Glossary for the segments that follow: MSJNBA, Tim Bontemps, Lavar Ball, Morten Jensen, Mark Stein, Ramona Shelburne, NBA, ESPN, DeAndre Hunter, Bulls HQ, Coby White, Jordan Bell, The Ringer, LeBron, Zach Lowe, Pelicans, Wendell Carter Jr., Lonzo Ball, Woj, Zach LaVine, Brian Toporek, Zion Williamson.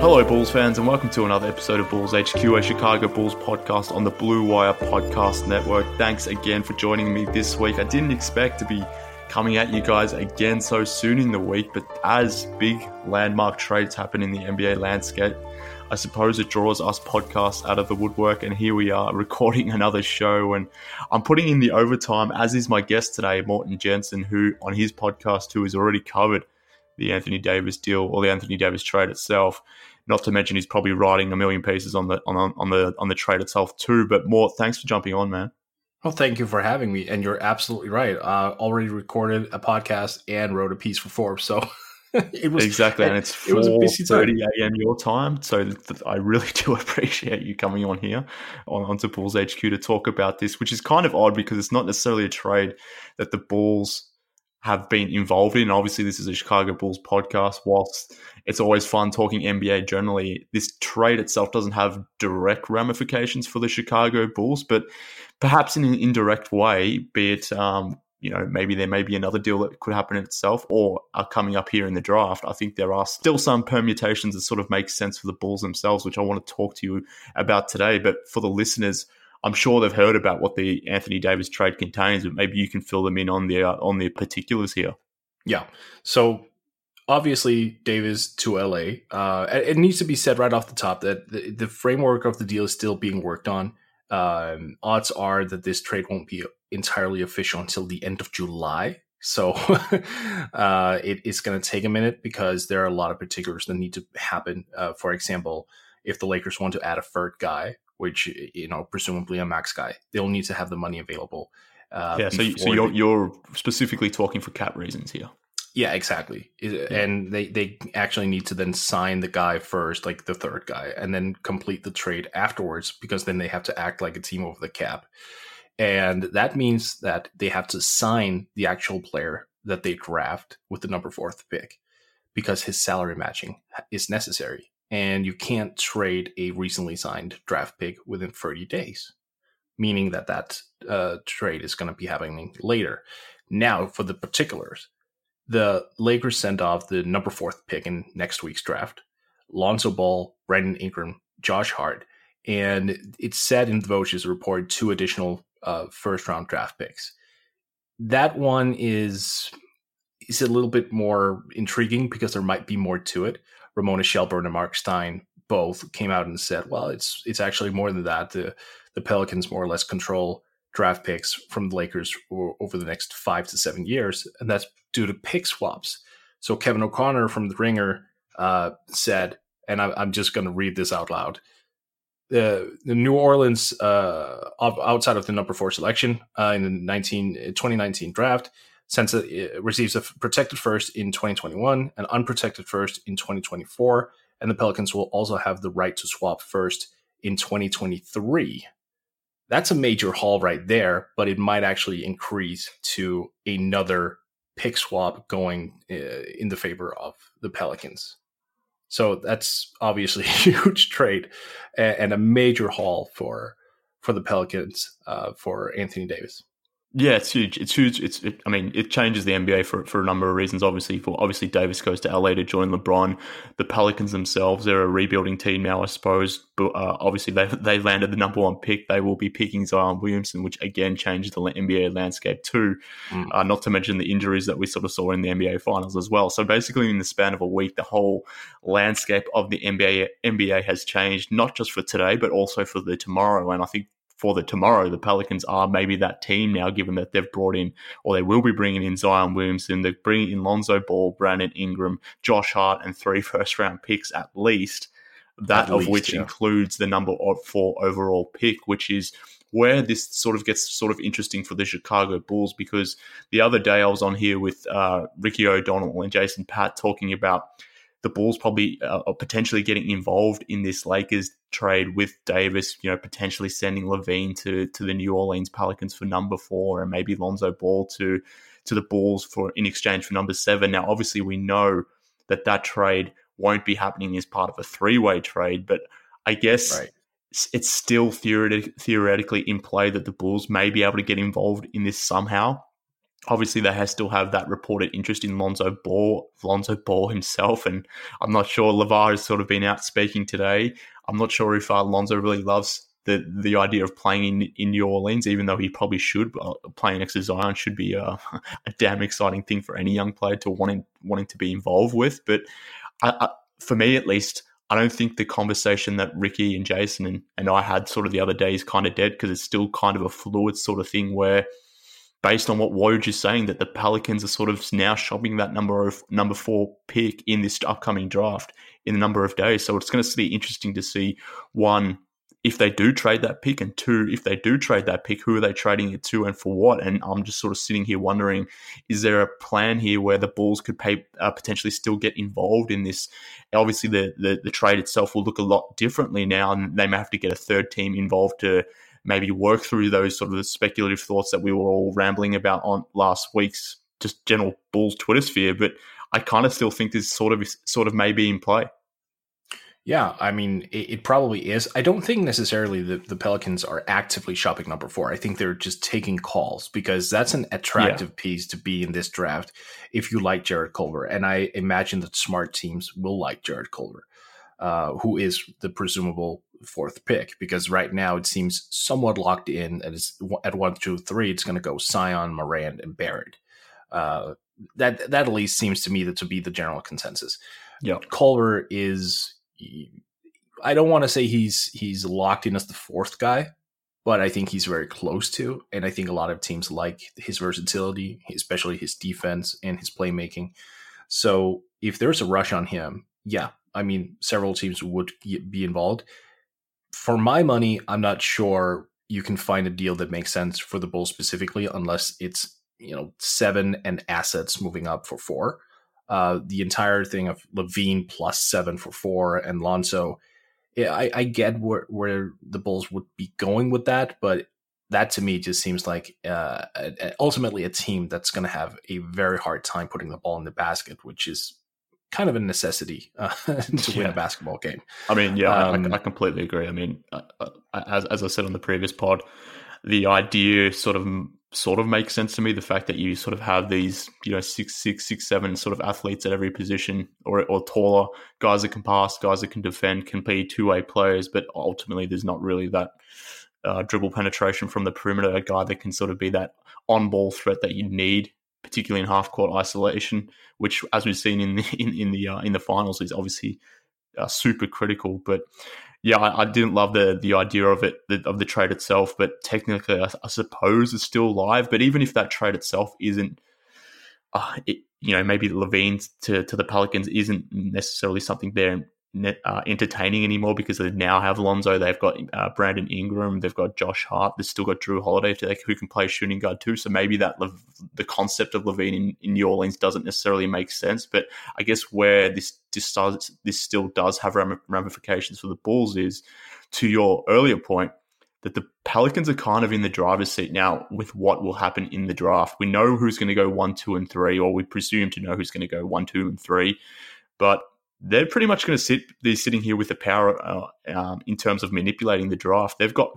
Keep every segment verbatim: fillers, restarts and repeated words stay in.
Hello Bulls fans and welcome to another episode of Bulls H Q, a Chicago Bulls podcast on the Blue Wire Podcast Network. Thanks again for joining me this week. I didn't expect to be coming at you guys again so soon in the week, but as big landmark trades happen in the N B A landscape, I suppose it draws us podcasts out of the woodwork, and here we are recording another show, and I'm putting in the overtime, as is my guest today, Morten Jensen, who on his podcast too has already covered the Anthony Davis deal or the Anthony Davis trade itself. Not to mention he's probably writing a million pieces on the on, on the on the trade itself too. But Mort, thanks for jumping on, man. Well, thank you for having me. And you're absolutely right. I uh, already recorded a podcast and wrote a piece for Forbes. So it was exactly, and it's it four thirty a.m. your time. So th- th- I really do appreciate you coming on here on onto Bulls H Q to talk about this, which is kind of odd because it's not necessarily a trade that the Bulls have been involved in. Obviously, this is a Chicago Bulls podcast. Whilst it's always fun talking N B A generally, this trade itself doesn't have direct ramifications for the Chicago Bulls, but perhaps in an indirect way, be it, um, you know, maybe there may be another deal that could happen in itself or are coming up here in the draft. I think there are still some permutations that sort of make sense for the Bulls themselves, which I want to talk to you about today. But for the listeners, I'm sure they've heard about what the Anthony Davis trade contains, but maybe you can fill them in on the uh, on the particulars here. Yeah. So obviously Davis to L A. Uh, it needs to be said right off the top that the, the framework of the deal is still being worked on. Um, odds are that this trade won't be entirely official until the end of July. So uh, it, it's going to take a minute because there are a lot of particulars that need to happen. Uh, for example, if the Lakers want to add a third guy, which, you know, presumably a max guy, they'll need to have the money available. Uh, yeah, so, so you're, you're specifically talking for cap reasons here. Yeah, exactly. Yeah. And they, they actually need to then sign the guy first, like the third guy, and then complete the trade afterwards, because then they have to act like a team over the cap. And that means that they have to sign the actual player that they draft with the number fourth pick, because his salary matching is necessary. And you can't trade a recently signed draft pick within thirty days, meaning that that uh, trade is going to be happening later. Now, for the particulars, the Lakers sent off the number fourth pick in next week's draft, Lonzo Ball, Brandon Ingram, Josh Hart, and it's said in Voce's report two additional uh, first-round draft picks. That one is, is a little bit more intriguing because there might be more to it. Ramona Shelburne and Mark Stein both came out and said, well, it's it's actually more than that. The the Pelicans more or less control draft picks from the Lakers over the next five to seven years, and that's due to pick swaps. So Kevin O'Connor from The Ringer uh, said, and I, I'm just going to read this out loud, the, the New Orleans, uh, outside of the number four selection uh, in the nineteen, twenty nineteen draft, since it receives a protected first in twenty twenty-one, an unprotected first in twenty twenty-four, and the Pelicans will also have the right to swap first in twenty twenty-three. That's a major haul right there, but it might actually increase to another pick swap going uh, in the favor of the Pelicans. So that's obviously a huge trade and a major haul for for the Pelicans uh, for Anthony Davis. Yeah, it's huge. It's huge. It's. It, I mean, it changes the N B A for for a number of reasons. Obviously, for obviously Davis goes to L A to join LeBron. The Pelicans themselves, they're a rebuilding team now, I suppose. But uh, obviously, they they landed the number one pick. They will be picking Zion Williamson, which again changes the N B A landscape too. Mm. Uh, not to mention the injuries that we sort of saw in the N B A finals as well. So basically, in the span of a week, the whole landscape of the N B A N B A has changed, not just for today, but also for the tomorrow. And I think. For the tomorrow, the Pelicans are maybe that team now, given that they've brought in, or they will be bringing in Zion Williamson. They're bringing in Lonzo Ball, Brandon Ingram, Josh Hart, and three first-round picks at least, that at of least, which yeah. includes the number four overall pick, which is where this sort of gets sort of interesting for the Chicago Bulls, because the other day I was on here with uh, Ricky O'Donnell and Jason Patt talking about the Bulls probably uh, are potentially getting involved in this Lakers trade with Davis, you know, potentially sending LaVine to to the New Orleans Pelicans for number four, and maybe Lonzo Ball to to the Bulls for in exchange for number seven. Now, obviously, we know that that trade won't be happening as part of a three-way trade, but I guess right. it's still theoretic, theoretically in play that the Bulls may be able to get involved in this somehow. Obviously, they have still have that reported interest in Lonzo Ball, Lonzo Ball himself, and I'm not sure. Lavar has sort of been out speaking today. I'm not sure if uh, Lonzo really loves the the idea of playing in, in New Orleans, even though he probably should. Uh, playing next to Zion should be a, a damn exciting thing for any young player to wanting wanting to be involved with. But I, I, for me, at least, I don't think the conversation that Ricky and Jason and, and I had sort of the other day is kind of dead, because it's still kind of a fluid sort of thing where, based on what Woj is saying, that the Pelicans are sort of now shopping that number of number four pick in this upcoming draft in a number of days. So it's going to be interesting to see, one, if they do trade that pick, and two, if they do trade that pick, who are they trading it to and for what? And I'm just sort of sitting here wondering, is there a plan here where the Bulls could pay, uh, potentially still get involved in this? Obviously, the, the the trade itself will look a lot differently now, and they may have to get a third team involved to maybe work through those sort of the speculative thoughts that we were all rambling about on last week's just general Bulls Twitter sphere. But I kind of still think this sort of sort of may be in play. Yeah, I mean, it, it probably is. I don't think necessarily that the Pelicans are actively shopping number four. I think they're just taking calls, because that's an attractive yeah. piece to be in this draft if you like Jarrett Culver. And I imagine that smart teams will like Jarrett Culver, uh, who is the presumable fourth pick, because right now it seems somewhat locked in, and it's at one, two, three, it's going to go Zion, Morant, and Barrett. Uh, that that at least seems to me that to be the general consensus. Yeah, Culver is. I don't want to say he's he's locked in as the fourth guy, but I think he's very close to, and I think a lot of teams like his versatility, especially his defense and his playmaking. So if there's a rush on him, yeah, I mean, several teams would be involved. For my money, I'm not sure you can find a deal that makes sense for the Bulls specifically, unless it's, you know, seven and assets moving up for four. Uh, the entire thing of LaVine plus seven for four and Lonzo, I, I get where, where the Bulls would be going with that, but that to me just seems like uh, ultimately a team that's going to have a very hard time putting the ball in the basket, which is kind of a necessity uh, to win yeah. a basketball game. I mean, yeah, um, I, I completely agree. I mean, uh, uh, as as I said on the previous pod, the idea sort of sort of makes sense to me. The fact that you sort of have these, you know, six, six, six, seven sort of athletes at every position, or or taller guys that can pass, guys that can defend, can be two way players, but ultimately there's not really that uh, dribble penetration from the perimeter, a guy that can sort of be that on ball threat that you need, particularly in half-court isolation, which, as we've seen in the, in, in the uh, in the finals, is obviously uh, super critical. But yeah, I, I didn't love the the idea of it the, of the trade itself. But technically, I, I suppose it's still live. But even if that trade itself isn't, uh, it, you know, maybe LaVine to to the Pelicans isn't necessarily something they're uh, entertaining anymore, because they now have Lonzo, they've got uh, Brandon Ingram, they've got Josh Hart, they've still got Jrue Holiday, who can play shooting guard too. So maybe that the concept of LaVine in, in New Orleans doesn't necessarily make sense. But I guess where this this, does, this still does have ramifications for the Bulls is, to your earlier point, that the Pelicans are kind of in the driver's seat now with what will happen in the draft. We know who's going to go one, two, and three, or we presume to know who's going to go one, two, and three, but they're pretty much going to sit they're sitting here with the power uh, um, in terms of manipulating the draft. They've got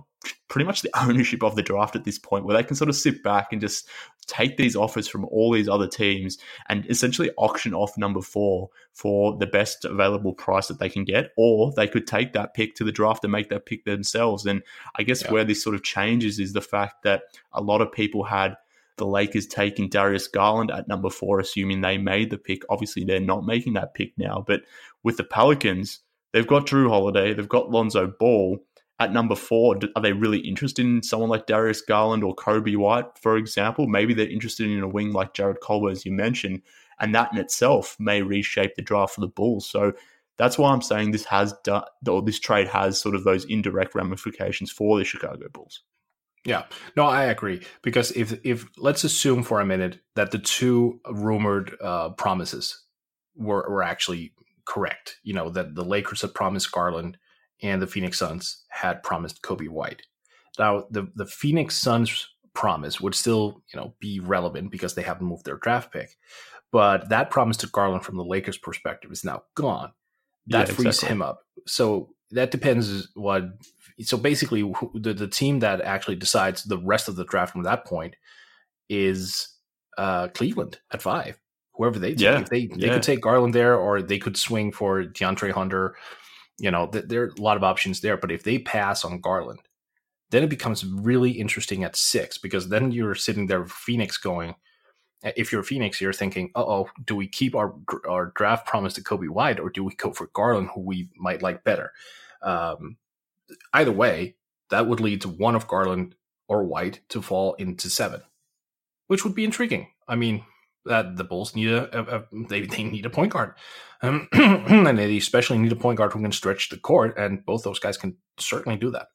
pretty much the ownership of the draft at this point, where they can sort of sit back and just take these offers from all these other teams and essentially auction off number four for the best available price that they can get, or they could take that pick to the draft and make that pick themselves. And I guess yeah. where this sort of changes is the fact that a lot of people had the Lakers taking Darius Garland at number four, assuming they made the pick. Obviously, they're not making that pick now. But with the Pelicans, they've got Jrue Holiday, they've got Lonzo Ball. At number four, are they really interested in someone like Darius Garland or Coby White, for example? Maybe they're interested in a wing like Jarrett Culver, as you mentioned, and that in itself may reshape the draft for the Bulls. So that's why I'm saying this has done, or this trade has sort of those indirect ramifications for the Chicago Bulls. Yeah, no, I agree, because if if let's assume for a minute that the two rumored uh, promises were, were actually correct, you know, that the Lakers had promised Garland and the Phoenix Suns had promised Coby White. Now, the, the Phoenix Suns promise would still, you know, be relevant because they haven't moved their draft pick, but that promise to Garland from the Lakers' perspective is now gone. That yeah, frees exactly. him up. So that depends what. So basically, the, the team that actually decides the rest of the draft from that point is uh, Cleveland at five. Whoever they take, yeah, if they yeah. they could take Garland there, or they could swing for DeAndre Hunter. You know, th- there are a lot of options there. But if they pass on Garland, then it becomes really interesting at six, because then you're sitting there with Phoenix going. If you're Phoenix, you're thinking, uh-oh, do we keep our our draft promise to Coby White, or do we go for Garland, who we might like better? Um, either way, that would lead to one of Garland or White to fall into seven, which would be intriguing. I mean, that the Bulls need a, a they, they need a point guard, um, and they especially need a point guard who can stretch the court, and both those guys can certainly do that.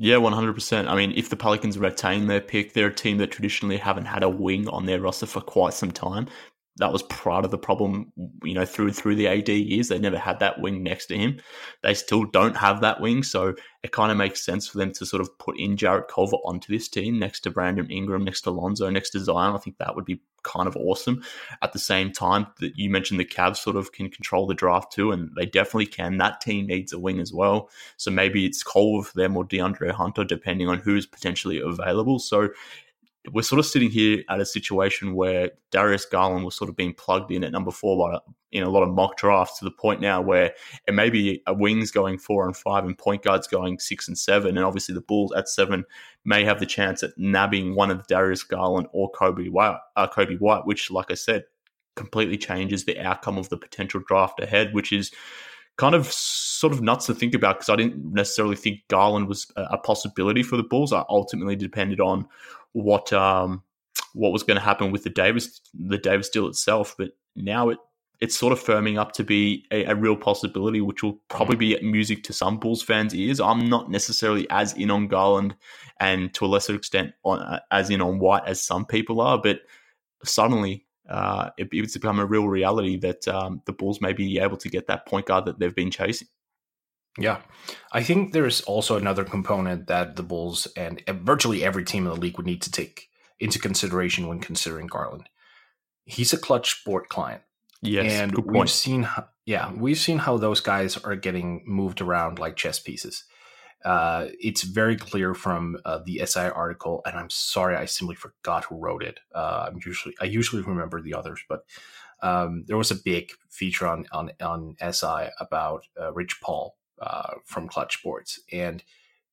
Yeah, one hundred percent. I mean, if the Pelicans retain their pick, they're a team that traditionally haven't had a wing on their roster for quite some time. That was part of the problem, you know, through and through the A D years. They never had that wing next to him. They still don't have that wing, so it kind of makes sense for them to sort of put in Jarrett Culver onto this team next to Brandon Ingram, next to Lonzo, next to Zion. I think that would be kind of awesome. At the same time, that you mentioned the Cavs sort of can control the draft too, and they definitely can. That team needs a wing as well, so maybe it's Culver for them or DeAndre Hunter, depending on who's potentially available. So we're sort of sitting here at a situation where Darius Garland was sort of being plugged in at number four by, in a lot of mock drafts, to the point now where it may be a wings going four and five and point guards going six and seven. And obviously the Bulls at seven may have the chance at nabbing one of Darius Garland or Coby White, uh, Coby White, which, like I said, completely changes the outcome of the potential draft ahead, which is kind of sort of nuts to think about, because I didn't necessarily think Garland was a possibility for the Bulls. I ultimately depended on what um what was going to happen with the Davis the Davis deal itself, but now it it's sort of firming up to be a, a real possibility, which will probably be music to some Bulls fans' ears. I'm not necessarily as in on Garland, and to a lesser extent on uh, as in on White as some people are, but suddenly uh it, it's become a real reality that um the Bulls may be able to get that point guard that they've been chasing. Yeah, I think there is also another component that the Bulls and virtually every team in the league would need to take into consideration when considering Garland. He's a clutch sport client. Yes, and good point. We've seen, how, yeah, we've seen how those guys are getting moved around like chess pieces. Uh, it's very clear from uh, the S I article, and I'm sorry, I simply forgot who wrote it. Uh, I'm usually I usually remember the others, but um, there was a big feature on on on S I about uh, Rich Paul. Uh, from Clutch Sports, and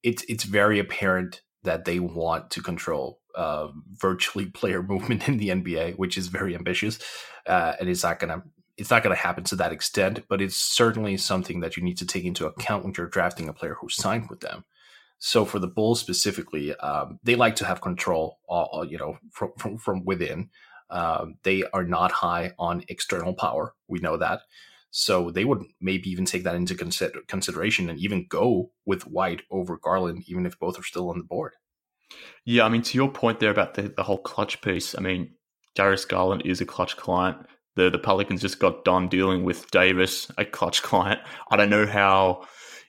it's it's very apparent that they want to control uh, virtually player movement in the N B A, which is very ambitious, uh, and it's not gonna it's not gonna happen to that extent. But it's certainly something that you need to take into account when you're drafting a player who signed with them. So for the Bulls specifically, um, they like to have control, all, you know, from from, from within. Um, they are not high on external power. We know that. So they would maybe even take that into consider- consideration and even go with White over Garland, even if both are still on the board. Yeah, I mean, to your point there about the, the whole clutch piece, I mean, Darius Garland is a clutch client. The, the Pelicans just got done dealing with Davis, a clutch client. I don't know how...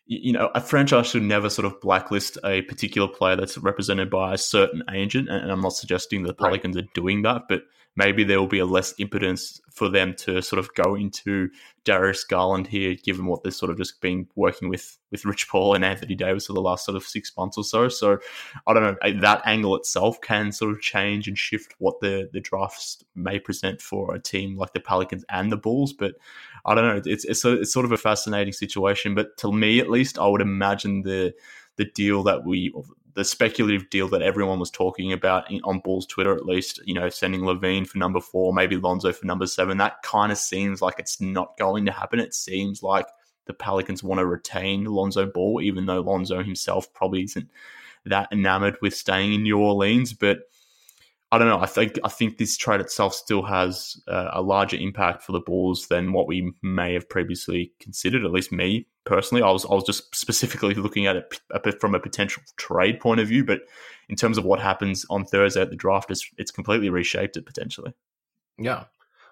You know, a franchise should never sort of blacklist a particular player that's represented by a certain agent, and I'm not suggesting the Pelicans right. are doing that, but maybe there will be a less impotence for them to sort of go into Darius Garland here, given what they've sort of just been working with with Rich Paul and Anthony Davis for the last sort of six months or so. So I don't know, that angle itself can sort of change and shift what the, the drafts may present for a team like the Pelicans and the Bulls. But I don't know, it's it's, a, it's sort of a fascinating situation. But to me, at least, I would imagine the the deal that we... the speculative deal that everyone was talking about on Bulls Twitter, at least, you know, sending LaVine for number four, maybe Lonzo for number seven, that kind of seems like it's not going to happen. It seems like the Pelicans want to retain Lonzo Ball, even though Lonzo himself probably isn't that enamored with staying in New Orleans. But I don't know. I think I think this trade itself still has uh, a larger impact for the Bulls than what we may have previously considered. At least me personally, I was I was just specifically looking at it from a potential trade point of view. But in terms of what happens on Thursday at the draft, it's it's completely reshaped it potentially. Yeah.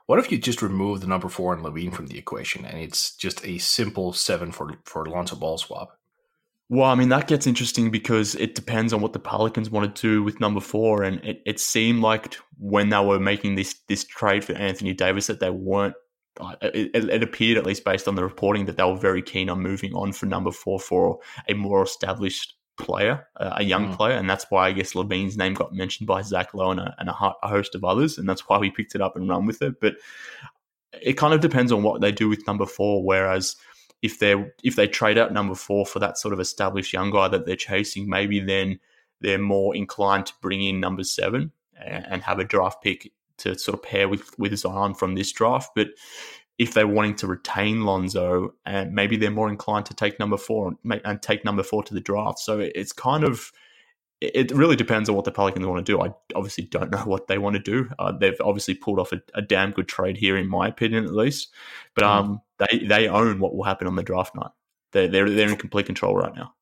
What if you just remove the number four and LaVine from the equation, and it's just a simple seven for for Lonzo Ball swap? Well, I mean, that gets interesting because it depends on what the Pelicans want to do with number four. And it, it seemed like when they were making this this trade for Anthony Davis that they weren't, it, it appeared at least based on the reporting that they were very keen on moving on for number four for a more established player, a young mm. player. And that's why I guess LaVine's name got mentioned by Zach Lowe and a, and a host of others. And that's why we picked it up and run with it. But it kind of depends on what they do with number four, whereas... If they if they trade out number four for that sort of established young guy that they're chasing, maybe then they're more inclined to bring in number seven and have a draft pick to sort of pair with, with Zion from this draft. But if they're wanting to retain Lonzo, and maybe they're more inclined to take number four and take number four to the draft. So it's kind of... It really depends on what the Pelicans want to do. I obviously don't know what they want to do. Uh, they've obviously pulled off a, a damn good trade here, in my opinion, at least. But um, mm. they they own what will happen on the draft night. They're they're, they're in complete control right now,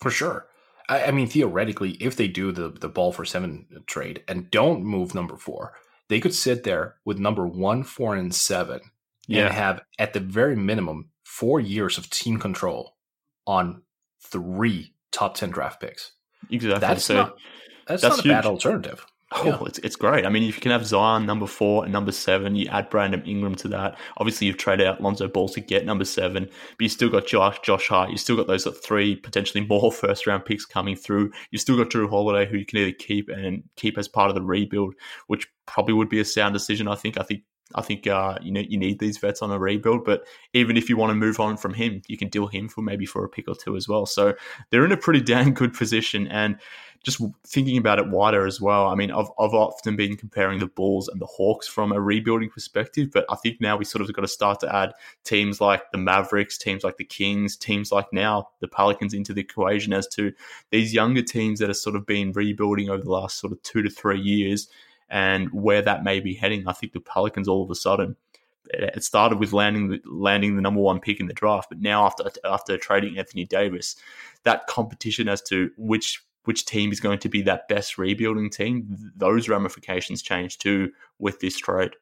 for sure. I, I mean, theoretically, if they do the the ball for seven trade and don't move number four, they could sit there with number one, four, and seven, yeah. and have at the very minimum four years of team control on three top ten draft picks. Exactly. That's so not, that's, that's not a huge. Bad alternative. Oh, yeah. it's it's great. I mean, if you can have Zion number four and number seven, you add Brandon Ingram to that. Obviously, you've traded out Lonzo Ball to get number seven, but you still got Josh Josh Hart. You still got those three potentially more first round picks coming through. You still got Jrue Holiday, who you can either keep and keep as part of the rebuild, which probably would be a sound decision. I think. I think. I think uh, you know you need these vets on a rebuild, but even if you want to move on from him, you can deal him for maybe for a pick or two as well. So they're in a pretty damn good position. And just thinking about it wider as well, I mean, I've I've often been comparing the Bulls and the Hawks from a rebuilding perspective, but I think now we sort of got to start to add teams like the Mavericks, teams like the Kings, teams like now the Pelicans into the equation as to these younger teams that have sort of been rebuilding over the last sort of two to three years. And where that may be heading, I think the Pelicans all of a sudden, it started with landing the, landing the number one pick in the draft, but now after after trading Anthony Davis, that competition as to which which team is going to be that best rebuilding team, those ramifications change too with this trade.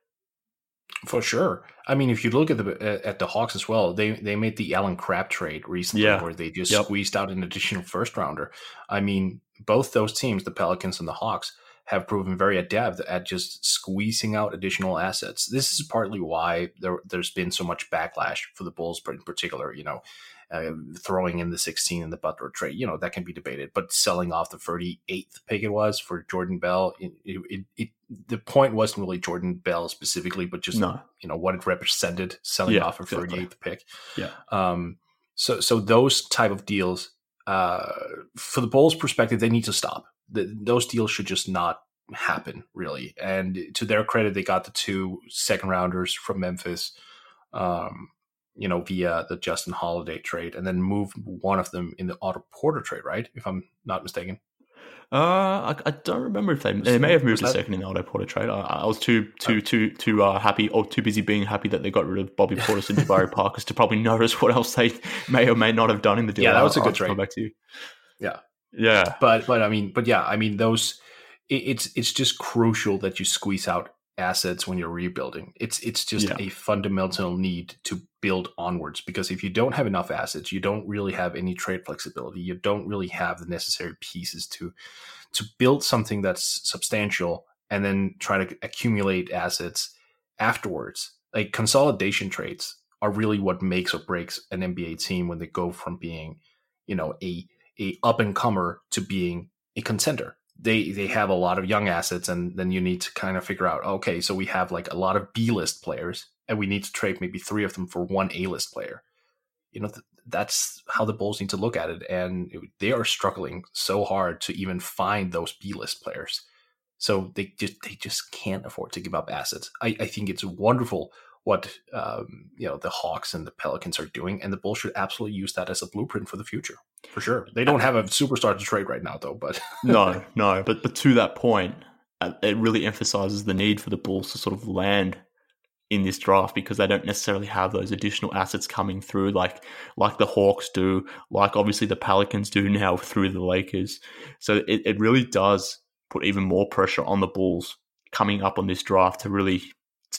For sure. I mean, if you look at the at the Hawks as well, they they made the Allen Crabbe trade recently, yeah. where they just yep. squeezed out an additional first rounder. I mean, both those teams, the Pelicans and the Hawks, have proven very adept at just squeezing out additional assets. This is partly why there, there's been so much backlash for the Bulls, but in particular, you know, uh, throwing in the sixteen in the Butler trade, you know, that can be debated, but selling off the thirty-eighth pick it was for Jordan Bell, it, it, it, it, the point wasn't really Jordan Bell specifically, but just, no. you know, what it represented, selling yeah, off a exactly. thirty-eighth pick. Yeah. Um. So, so those type of deals, uh, for the Bulls' perspective, they need to stop. The, those deals should just not happen, really. And to their credit, they got the two second rounders from Memphis, um, you know, via the Justin Holiday trade, and then moved one of them in the Otto Porter trade, right? If I'm not mistaken. Uh, I, I don't remember if they they may have moved a second in the Otto Porter trade. I, I was too too too too uh, happy or too busy being happy that they got rid of Bobby Portis and Jabari Parkers to probably notice what else they may or may not have done in the deal. Yeah, that was a good I'll trade. Come back to you. Yeah. Yeah, but but I mean, but yeah, I mean, those it, it's it's just crucial that you squeeze out assets when you're rebuilding. It's it's just yeah. a fundamental need to build onwards, because if you don't have enough assets, you don't really have any trade flexibility. You don't really have the necessary pieces to to build something that's substantial and then try to accumulate assets afterwards. Like, consolidation trades are really what makes or breaks an N B A team when they go from being, you know, a a up and comer to being a contender. They they have a lot of young assets, and then you need to kind of figure out, okay, so we have like a lot of B-list players, and we need to trade maybe three of them for one A-list player. You know, th- that's how the Bulls need to look at it, and it, they are struggling so hard to even find those B-list players. So they just they just can't afford to give up assets. I, I think it's wonderful what um, you know the Hawks and the Pelicans are doing, and the Bulls should absolutely use that as a blueprint for the future, for sure. They don't have a superstar to trade right now, though. But no, no. But but to that point, it really emphasizes the need for the Bulls to sort of land in this draft, because they don't necessarily have those additional assets coming through, like like the Hawks do, like obviously the Pelicans do now through the Lakers. So it, it really does put even more pressure on the Bulls coming up on this draft to really.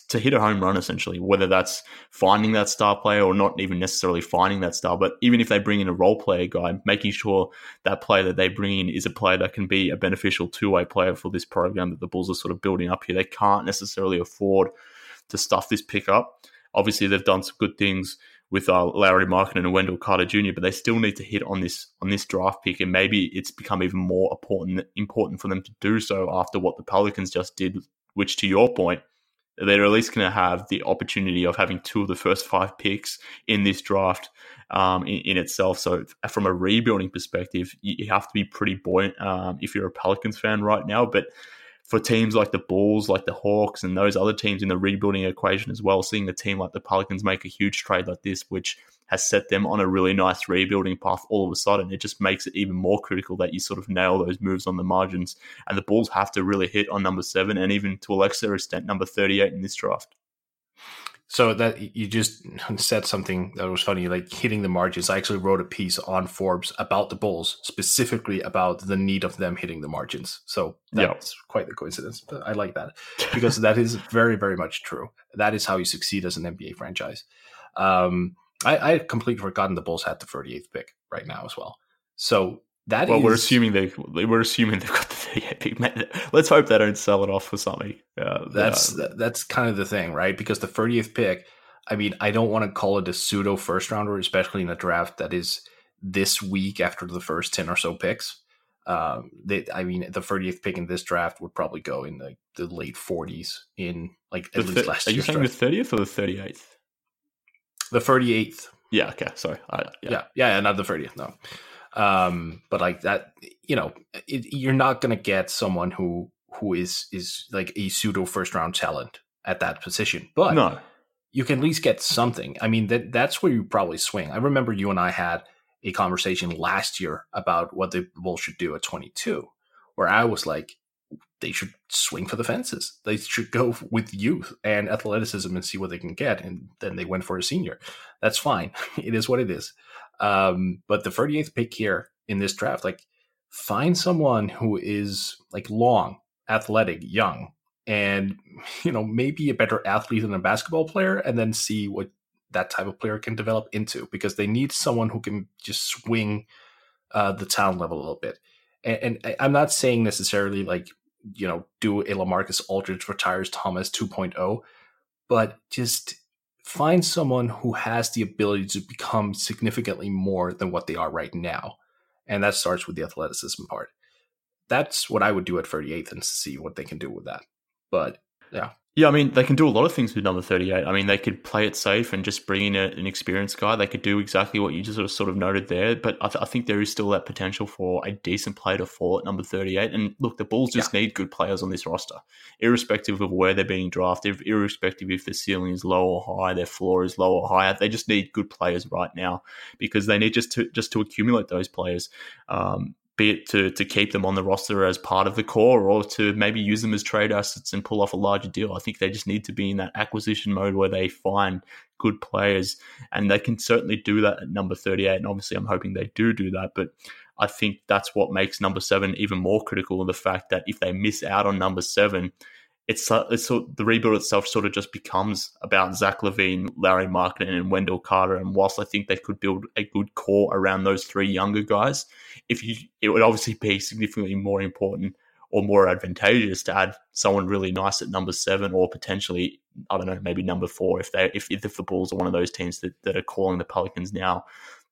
To hit a home run, essentially, whether that's finding that star player or not even necessarily finding that star, but even if they bring in a role player guy, making sure that player that they bring in is a player that can be a beneficial two-way player for this program that the Bulls are sort of building up here. They can't necessarily afford to stuff this pick up. Obviously, they've done some good things with uh, Lauri Markkanen and Wendell Carter Junior, but they still need to hit on this on this draft pick, and maybe it's become even more important important for them to do so after what the Pelicans just did, which, to your point, they're at least going to have the opportunity of having two of the first five picks in this draft um, in, in itself. So from a rebuilding perspective, you have to be pretty buoyant um, if you're a Pelicans fan right now. But for teams like the Bulls, like the Hawks, and those other teams in the rebuilding equation as well, seeing a team like the Pelicans make a huge trade like this, which has set them on a really nice rebuilding path all of a sudden, it just makes it even more critical that you sort of nail those moves on the margins. And the Bulls have to really hit on number seven, and even to a lesser extent, number thirty-eight in this draft. So that you just said something that was funny, like hitting the margins. I actually wrote a piece on Forbes about the Bulls, specifically about the need of them hitting the margins. So that's yep. quite the coincidence, but I like that because that is very, very much true. That is how you succeed as an N B A franchise. Um, I, I had completely forgotten the Bulls had the thirty-eighth pick right now as well. So that well, is... Well, we're assuming, they, we're assuming they've got the thirty-eighth pick. Man, let's hope they don't sell it off for something. Uh, that's uh, that's kind of the thing, right? Because the thirtieth pick, I mean, I don't want to call it a pseudo first rounder, especially in a draft that is this week after the first ten or so picks. Um, they, I mean, the thirtieth pick in this draft would probably go in the, the late forties in, like, at the least th- last year. Are you saying draft. The thirtieth or the thirty-eighth? The thirty-eighth. Yeah. Okay. Sorry. I, yeah. yeah. Yeah. Not the thirtieth. No. Um, but like that, you know, it, you're not going to get someone who, who is, is like a pseudo first round talent at that position, but no. You can at least get something. I mean, that that's where you probably swing. I remember you and I had a conversation last year about what the Bulls should do at twenty-two, where I was like, they should swing for the fences. They should go with youth and athleticism and see what they can get. And then they went for a senior. That's fine. It is what it is. Um, but the thirty-eighth pick here in this draft, like, find someone who is like long, athletic, young, and, you know, maybe a better athlete than a basketball player, and then see what that type of player can develop into, because they need someone who can just swing uh, the talent level a little bit. And, and I'm not saying necessarily like, you know, do a LaMarcus Aldridge retires Thomas two point oh, but just find someone who has the ability to become significantly more than what they are right now. And that starts with the athleticism part. That's what I would do at thirty-eighth and see what they can do with that. But yeah. Yeah, I mean, they can do a lot of things with number thirty-eight. I mean, they could play it safe and just bring in a, an experienced guy. They could do exactly what you just sort of, sort of noted there. But I, th- I think there is still that potential for a decent player to fall at number thirty-eight. And look, the Bulls just yeah. need good players on this roster, irrespective of where they're being drafted, irrespective if their ceiling is low or high, their floor is low or higher. They just need good players right now, because they need just to just to accumulate those players. Um, be it to, to keep them on the roster as part of the core, or to maybe use them as trade assets and pull off a larger deal. I think they just need to be in that acquisition mode where they find good players, and they can certainly do that at number thirty-eight. And obviously I'm hoping they do do that, but I think that's what makes number seven even more critical, the fact that if they miss out on number seven, it's, it's the rebuild itself sort of just becomes about Zach LaVine, Lauri Markkanen, and Wendell Carter. And whilst I think they could build a good core around those three younger guys, if you, it would obviously be significantly more important or more advantageous to add someone really nice at number seven, or potentially, I don't know, maybe number four if they if, if the Bulls are one of those teams that, that are calling the Pelicans now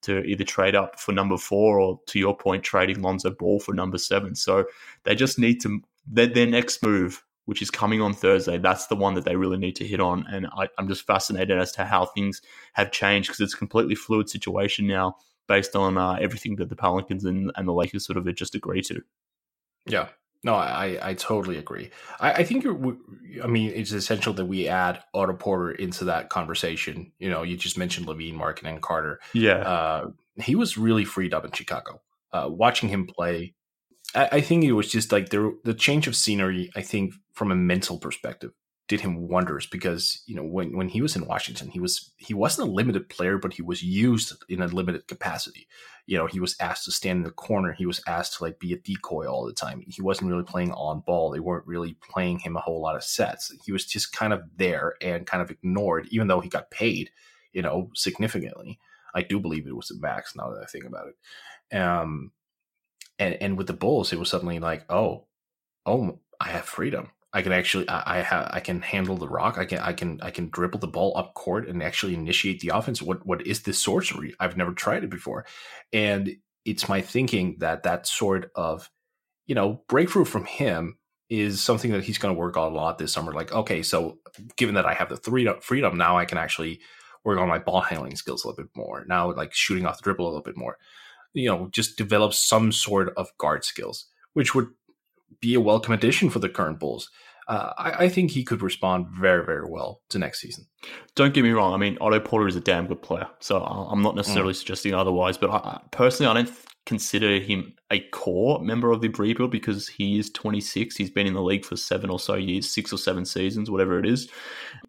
to either trade up for number four or, to your point, trading Lonzo Ball for number seven. So they just need to – their next move, which is coming on Thursday, that's the one that they really need to hit on. And I, I'm just fascinated as to how things have changed, because it's a completely fluid situation now based on uh, everything that the Pelicans and, and the Lakers sort of just agree to. Yeah. No, I, I totally agree. I, I think, you're, I mean, it's essential that we add Otto Porter into that conversation. You know, you just mentioned LaVine, Markkanen, and Carter. Yeah. Uh, he was really freed up in Chicago. Uh, watching him play, I, I think it was just like the, the change of scenery, I think, from a mental perspective, did him wonders, because, you know, when, when he was in Washington, he was he wasn't a limited player, but he was used in a limited capacity. You know, he was asked to stand in the corner. He was asked to like be a decoy all the time. He wasn't really playing on ball. They weren't really playing him a whole lot of sets. He was just kind of there and kind of ignored, even though he got paid, you know, significantly. I do believe it was the max, now that I think about it. Um, and and with the Bulls, it was suddenly like, oh, oh, I have freedom. I can actually, I, I have, I can handle the rock. I can, I can, I can dribble the ball up court and actually initiate the offense. What, what is this sorcery? I've never tried it before, and it's my thinking that that sort of, you know, breakthrough from him is something that he's going to work on a lot this summer. Like, okay, so given that I have the freedom, freedom now, I can actually work on my ball handling skills a little bit more. Now, like shooting off the dribble a little bit more. You know, just develop some sort of guard skills, which would be a welcome addition for the current Bulls. Uh, I, I think he could respond very, very well to next season. Don't get me wrong. I mean, Otto Porter is a damn good player, so I'm not necessarily mm. suggesting otherwise. But I, personally, I don't consider him a core member of the rebuild, because he is twenty-six. He's been in the league for seven or so years, six or seven seasons, whatever it is.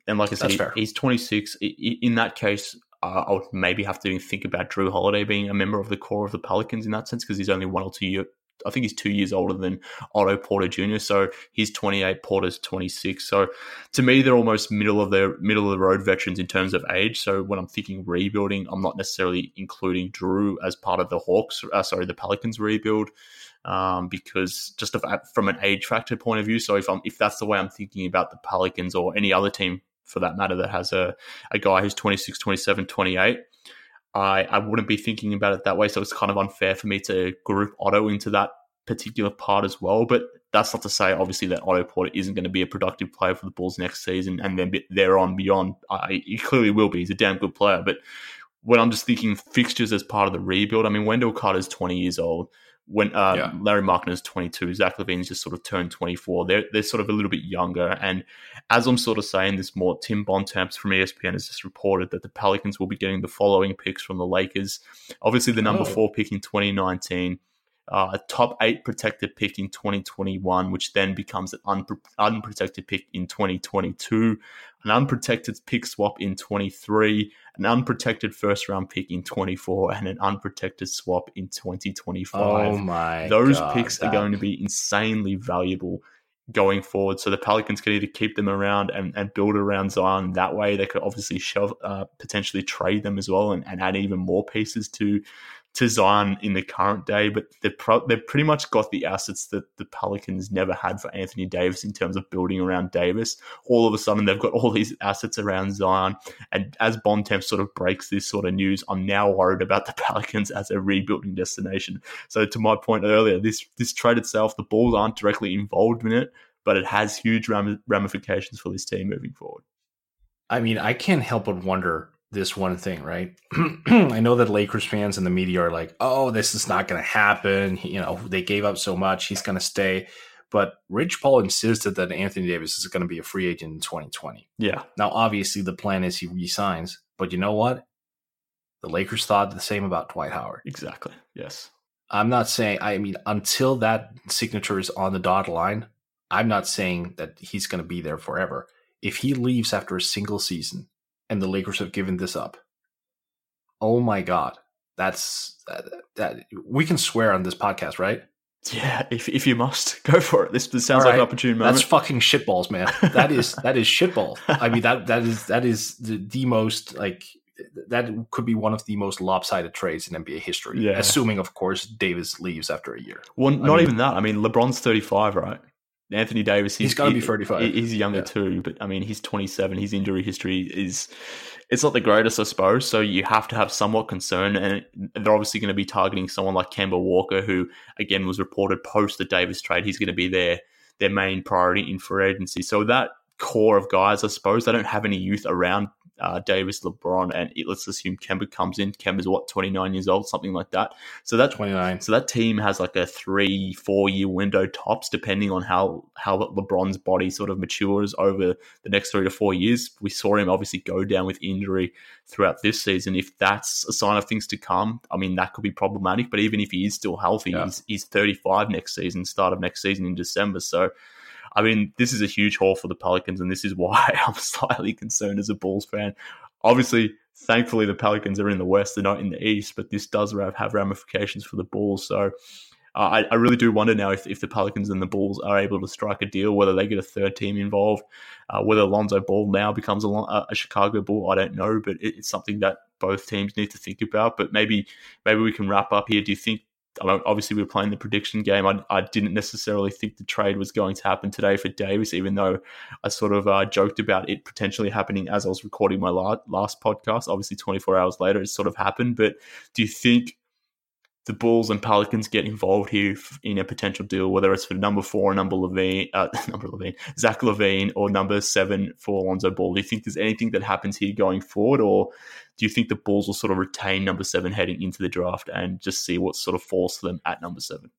And like I said, he, he's twenty-six. In that case, Uh, I would maybe have to think about Jrue Holiday being a member of the core of the Pelicans in that sense, because he's only one or two years, I think he's two years older than Otto Porter Junior So he's twenty-eight, Porter's twenty-six. So to me, they're almost middle of their middle of the road veterans in terms of age. So when I'm thinking rebuilding, I'm not necessarily including Jrue as part of the Hawks, uh, sorry, the Pelicans rebuild, um, because just of, from an age factor point of view. So if I'm if that's the way I'm thinking about the Pelicans or any other team, for that matter, that has a, a guy who's twenty-six, twenty-seven, twenty-eight. I, I wouldn't be thinking about it that way, so it's kind of unfair for me to group Otto into that particular part as well. But that's not to say, obviously, that Otto Porter isn't going to be a productive player for the Bulls next season, and then thereon beyond, I, he clearly will be. He's a damn good player. But when I'm just thinking fixtures as part of the rebuild, I mean, Wendell Carter's twenty years old. When uh, yeah. Lauri Markkanen is twenty-two, Zach LaVine's just sort of turned twenty-four. They're they're sort of a little bit younger. And as I'm sort of saying this more, Tim Bontemps from E S P N has just reported that the Pelicans will be getting the following picks from the Lakers. Obviously, the number oh. four pick in twenty nineteen, uh, a top eight protected pick in twenty twenty-one, which then becomes an unpro- unprotected pick in twenty twenty-two, an unprotected pick swap in twenty-three, an unprotected first-round pick in twenty-four, and an unprotected swap in twenty twenty-five. Oh, my Those God, picks that. are going to be insanely valuable going forward. So the Pelicans can either keep them around and, and build around Zion that way. They could obviously shove, uh, potentially trade them as well and, and add even more pieces to to Zion in the current day. But they've pro- they've pretty much got the assets that the Pelicans never had for Anthony Davis in terms of building around Davis. All of a sudden, they've got all these assets around Zion. And as Bontemps sort of breaks this sort of news, I'm now worried about the Pelicans as a rebuilding destination. So to my point earlier, this, this trade itself, the Bulls aren't directly involved in it, but it has huge ram- ramifications for this team moving forward. I mean, I can't help but wonder this one thing, right? I know that Lakers fans and the media are like, oh, this is not going to happen. He, you know, they gave up so much. He's going to stay. But Rich Paul insisted that Anthony Davis is going to be a free agent in twenty twenty. Yeah. Now, obviously, the plan is he resigns. But you know what? The Lakers thought the same about Dwight Howard. Exactly. Yes. I'm not saying, I mean, until that signature is on the dotted line, I'm not saying that he's going to be there forever. If he leaves after a single season, and the Lakers have given this up, oh my God, that's that, that. We can swear on this podcast, right? Yeah, if if you must, go for it. This, this sounds right. like an opportune moment. That's fucking shitballs, man. That is that is shitball. I mean that that is that is the, the most like that could be one of the most lopsided trades in N B A history, yeah. assuming, of course, Davis leaves after a year. Well, not I mean, even that. I mean, LeBron's thirty-five, right? Anthony Davis, he's, he's going to be thirty-five. He, he's younger yeah. too, but I mean, he's twenty-seven. His injury history is, it's not the greatest, I suppose. So you have to have somewhat concern, and they're obviously going to be targeting someone like Kemba Walker, who again was reported post the Davis trade. He's going to be their their main priority in free agency. So that core of guys, I suppose, they don't have any youth around uh, Davis, LeBron, and it, let's assume Kemba comes in. Kemba's what, twenty-nine years old, something like that. So that twenty-nine. So that team has like a three, four year window tops, depending on how how LeBron's body sort of matures over the next three to four years. We saw him obviously go down with injury throughout this season. If that's a sign of things to come, I mean, that could be problematic. But even if he is still healthy, yeah. he's, he's thirty-five next season, start of next season in December. So. I mean, this is a huge haul for the Pelicans, and this is why I'm slightly concerned as a Bulls fan. Obviously, thankfully, the Pelicans are in the West. They're not in the East, but this does have ramifications for the Bulls. So uh, I, I really do wonder now if, if the Pelicans and the Bulls are able to strike a deal, whether they get a third team involved, uh, whether Lonzo Ball now becomes a, a Chicago Bull. I don't know, but it, it's something that both teams need to think about. But maybe maybe we can wrap up here. Do you think, obviously, we were playing the prediction game. I, I didn't necessarily think the trade was going to happen today for Davis, even though I sort of uh, joked about it potentially happening as I was recording my la- last podcast. Obviously, twenty-four hours later, it sort of happened. But do you think the Bulls and Pelicans get involved here in a potential deal, whether it's for number four, number LaVine, uh, number LaVine, Zach LaVine, or number seven for Lonzo Ball? Do you think there's anything that happens here going forward, or do you think the Bulls will sort of retain number seven heading into the draft and just see what sort of falls to them at number seven?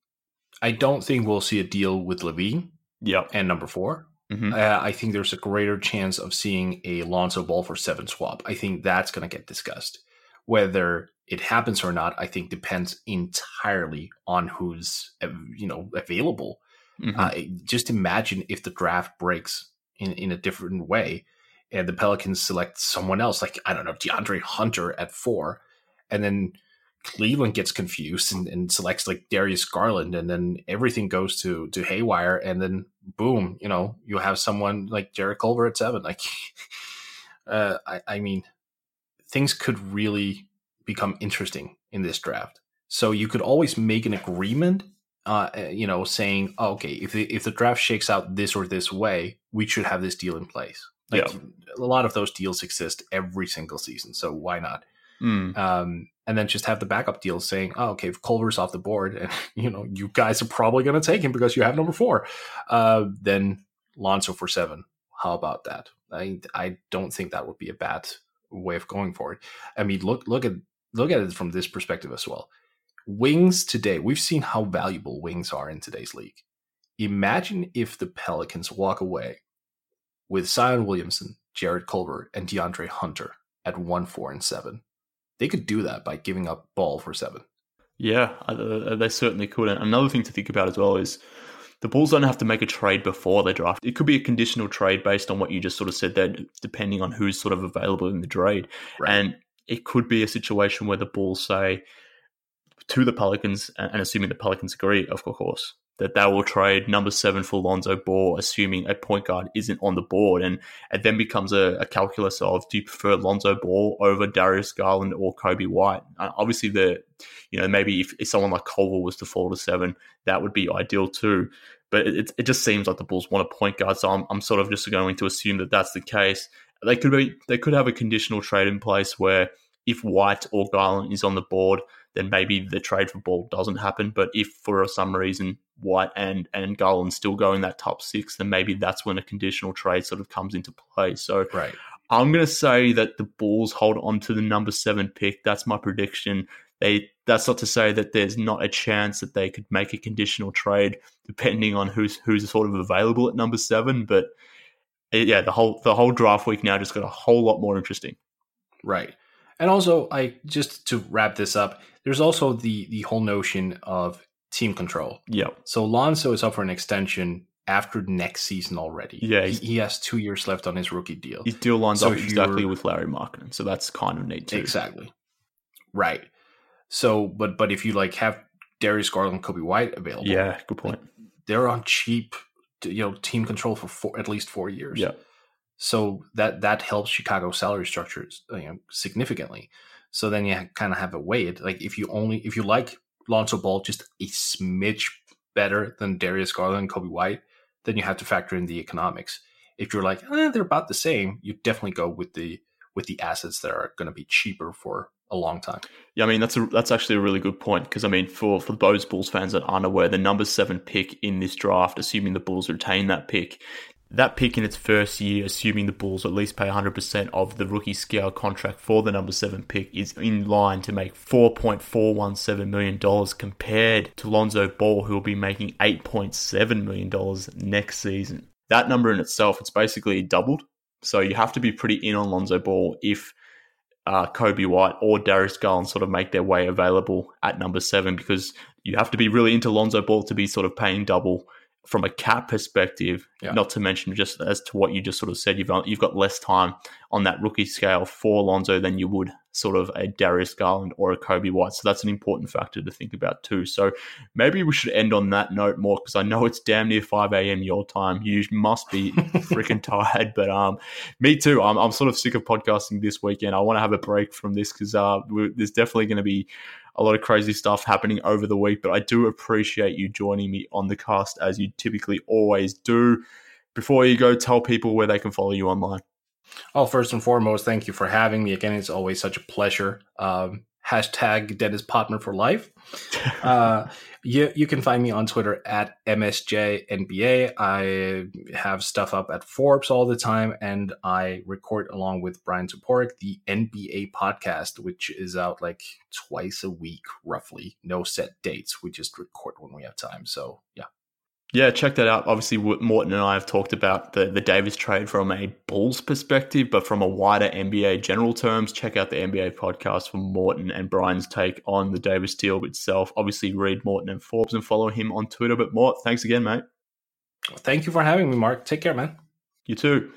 I don't think we'll see a deal with LaVine yep. and number four. Mm-hmm. Uh, I think there's a greater chance of seeing a Lonzo Ball for seven swap. I think that's going to get discussed. Whether it happens or not, I think depends entirely on who's, you know, available. Mm-hmm. Uh, just imagine if the draft breaks in, in a different way and the Pelicans select someone else, like, I don't know, DeAndre Hunter at four, and then Cleveland gets confused and, and selects like Darius Garland, and then everything goes to, to haywire, and then boom, you know, you have someone like Jarrett Culver at seven. Like, uh, I, I mean... things could really become interesting in this draft. So you could always make an agreement, uh, you know, saying, oh, okay, if the, if the draft shakes out this or this way, we should have this deal in place. Like yeah. a lot of those deals exist every single season. So why not? Mm. Um, and then just have the backup deal saying, oh, okay, if Culver's off the board and, you know, you guys are probably going to take him because you have number four, uh, then Lonzo for seven. How about that? I, I don't think that would be a bad way of going for it. I mean, look, look at look at it from this perspective as well. Wings today, we've seen how valuable wings are in today's league. Imagine if the Pelicans walk away with Zion Williamson, Jarrett Culver, and DeAndre Hunter at one, four, and seven. They could do that by giving up Ball for seven. Yeah, uh, they certainly could. And another thing to think about as well is the Bulls don't have to make a trade before they draft. It could be a conditional trade based on what you just sort of said there, depending on who's sort of available in the trade. Right. And it could be a situation where the Bulls say to the Pelicans, and assuming the Pelicans agree, of course, that they will trade number seven for Lonzo Ball, assuming a point guard isn't on the board. And it then becomes a, a calculus of, do you prefer Lonzo Ball over Darius Garland or Coby White? Uh, obviously, the you know maybe if, if someone like Culver was to fall to seven, that would be ideal too. But it, it just seems like the Bulls want a point guard, so I'm, I'm sort of just going to assume that that's the case. They could be they could have a conditional trade in place where if White or Garland is on the board, then maybe the trade for Ball doesn't happen. But if for some reason White and, and Garland still go in that top six, then maybe that's when a conditional trade sort of comes into play. So right. I'm going to say that the Bulls hold on to the number seven pick. That's my prediction. They That's not to say that there's not a chance that they could make a conditional trade depending on who's who's sort of available at number seven. But it, yeah, the whole the whole draft week now just got a whole lot more interesting. Right. And also, I just to wrap this up, there's also the the whole notion of team control. Yeah. So Lonzo is up for an extension after next season already. Yeah. He, he has two years left on his rookie deal. His deal lines so up exactly with Lauri Markkanen, so that's kind of neat too. Exactly. Right. So, but but if you like have Darius Garland, Coby White available, yeah, good point. They're on cheap, you know, team control for four, at least four years. Yeah. So that that helps Chicago's salary structures, you know, significantly. So then you kind of have a weight. Like if you only if you like Lonzo Ball just a smidge better than Darius Garland and Coby White, then you have to factor in the economics. If you're like, eh, they're about the same, you definitely go with the with the assets that are going to be cheaper for a long time. Yeah, I mean, that's a, that's actually a really good point, because, I mean, for, for those Bulls fans that aren't aware, the number seven pick in this draft, assuming the Bulls retain that pick, that pick in its first year, assuming the Bulls at least pay one hundred percent of the rookie scale contract for the number seven pick, is in line to make four point four one seven million dollars compared to Lonzo Ball, who will be making eight point seven million dollars next season. That number in itself, it's basically doubled. So you have to be pretty in on Lonzo Ball if Uh, Coby White or Darius Garland sort of make their way available at number seven, because you have to be really into Lonzo Ball to be sort of paying double from a cap perspective, yeah. Not to mention, just as to what you just sort of said, you've you've got less time on that rookie scale for Lonzo than you would sort of a Darius Garland or a Coby White. So that's an important factor to think about too. So maybe we should end on that note more, because I know it's damn near five a.m. your time. You must be freaking tired, but um, me too. I'm, I'm sort of sick of podcasting this weekend. I want to have a break from this, because uh, there's definitely going to be a lot of crazy stuff happening over the week, but I do appreciate you joining me on the cast as you typically always do. Before you go, tell people where they can follow you online. Oh, first and foremost, thank you for having me. Again, it's always such a pleasure. Um, hashtag Dennis Potner for life. uh, you, you can find me on Twitter at M S J N B A. I have stuff up at Forbes all the time, and I record along with Brian Toporek the N B A podcast, which is out like twice a week, roughly. No set dates. We just record when we have time. So, yeah. Yeah, check that out. Obviously, Morten and I have talked about the, the Davis trade from a Bulls perspective, but from a wider N B A general terms, check out the N B A podcast for Morten and Brian's take on the Davis deal itself. Obviously, read Morten and Forbes and follow him on Twitter. But Mort, thanks again, mate. Thank you for having me, Mark. Take care, man. You too.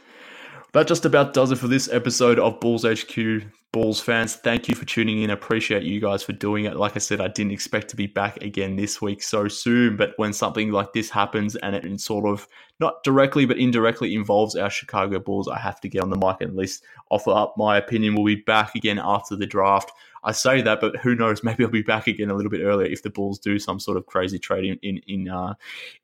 That just about does it for this episode of Bulls H Q. Bulls fans, thank you for tuning in. Appreciate you guys for doing it. Like I said, I didn't expect to be back again this week so soon, but when something like this happens and it sort of, not directly, but indirectly involves our Chicago Bulls, I have to get on the mic and at least offer up my opinion. We'll be back again after the draft. I say that, but who knows? Maybe I'll be back again a little bit earlier if the Bulls do some sort of crazy trade in in in, uh,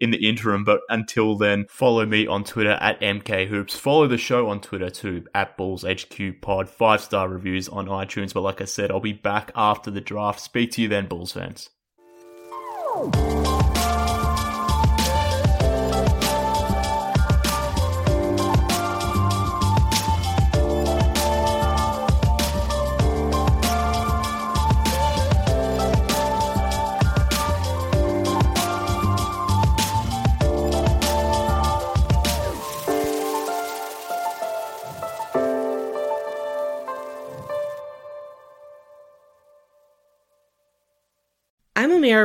in the interim. But until then, follow me on Twitter at M K Hoops. Follow the show on Twitter too, at Bulls H Q Pod. Five-star reviews on iTunes. But like I said, I'll be back after the draft. Speak to you then, Bulls fans. Mira